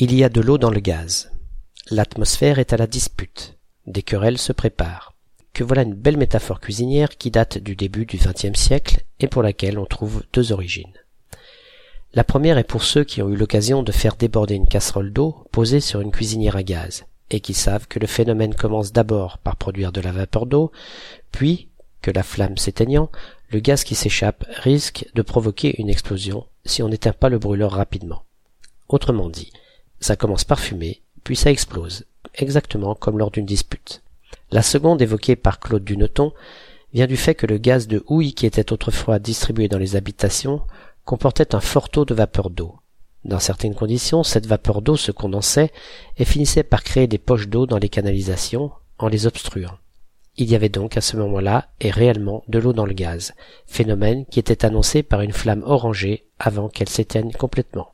Il y a de l'eau dans le gaz. L'atmosphère est à la dispute. Des querelles se préparent. Que voilà une belle métaphore cuisinière qui date du début du XXe siècle et pour laquelle on trouve deux origines. La première est pour ceux qui ont eu l'occasion de faire déborder une casserole d'eau posée sur une cuisinière à gaz et qui savent que le phénomène commence d'abord par produire de la vapeur d'eau, puis que la flamme s'éteignant, le gaz qui s'échappe risque de provoquer une explosion si on n'éteint pas le brûleur rapidement. Autrement dit, ça commence par fumer, puis ça explose, exactement comme lors d'une dispute. La seconde, évoquée par Claude Duneton, vient du fait que le gaz de houille qui était autrefois distribué dans les habitations comportait un fort taux de vapeur d'eau. Dans certaines conditions, cette vapeur d'eau se condensait et finissait par créer des poches d'eau dans les canalisations en les obstruant. Il y avait donc à ce moment-là et réellement de l'eau dans le gaz, phénomène qui était annoncé par une flamme orangée avant qu'elle s'éteigne complètement.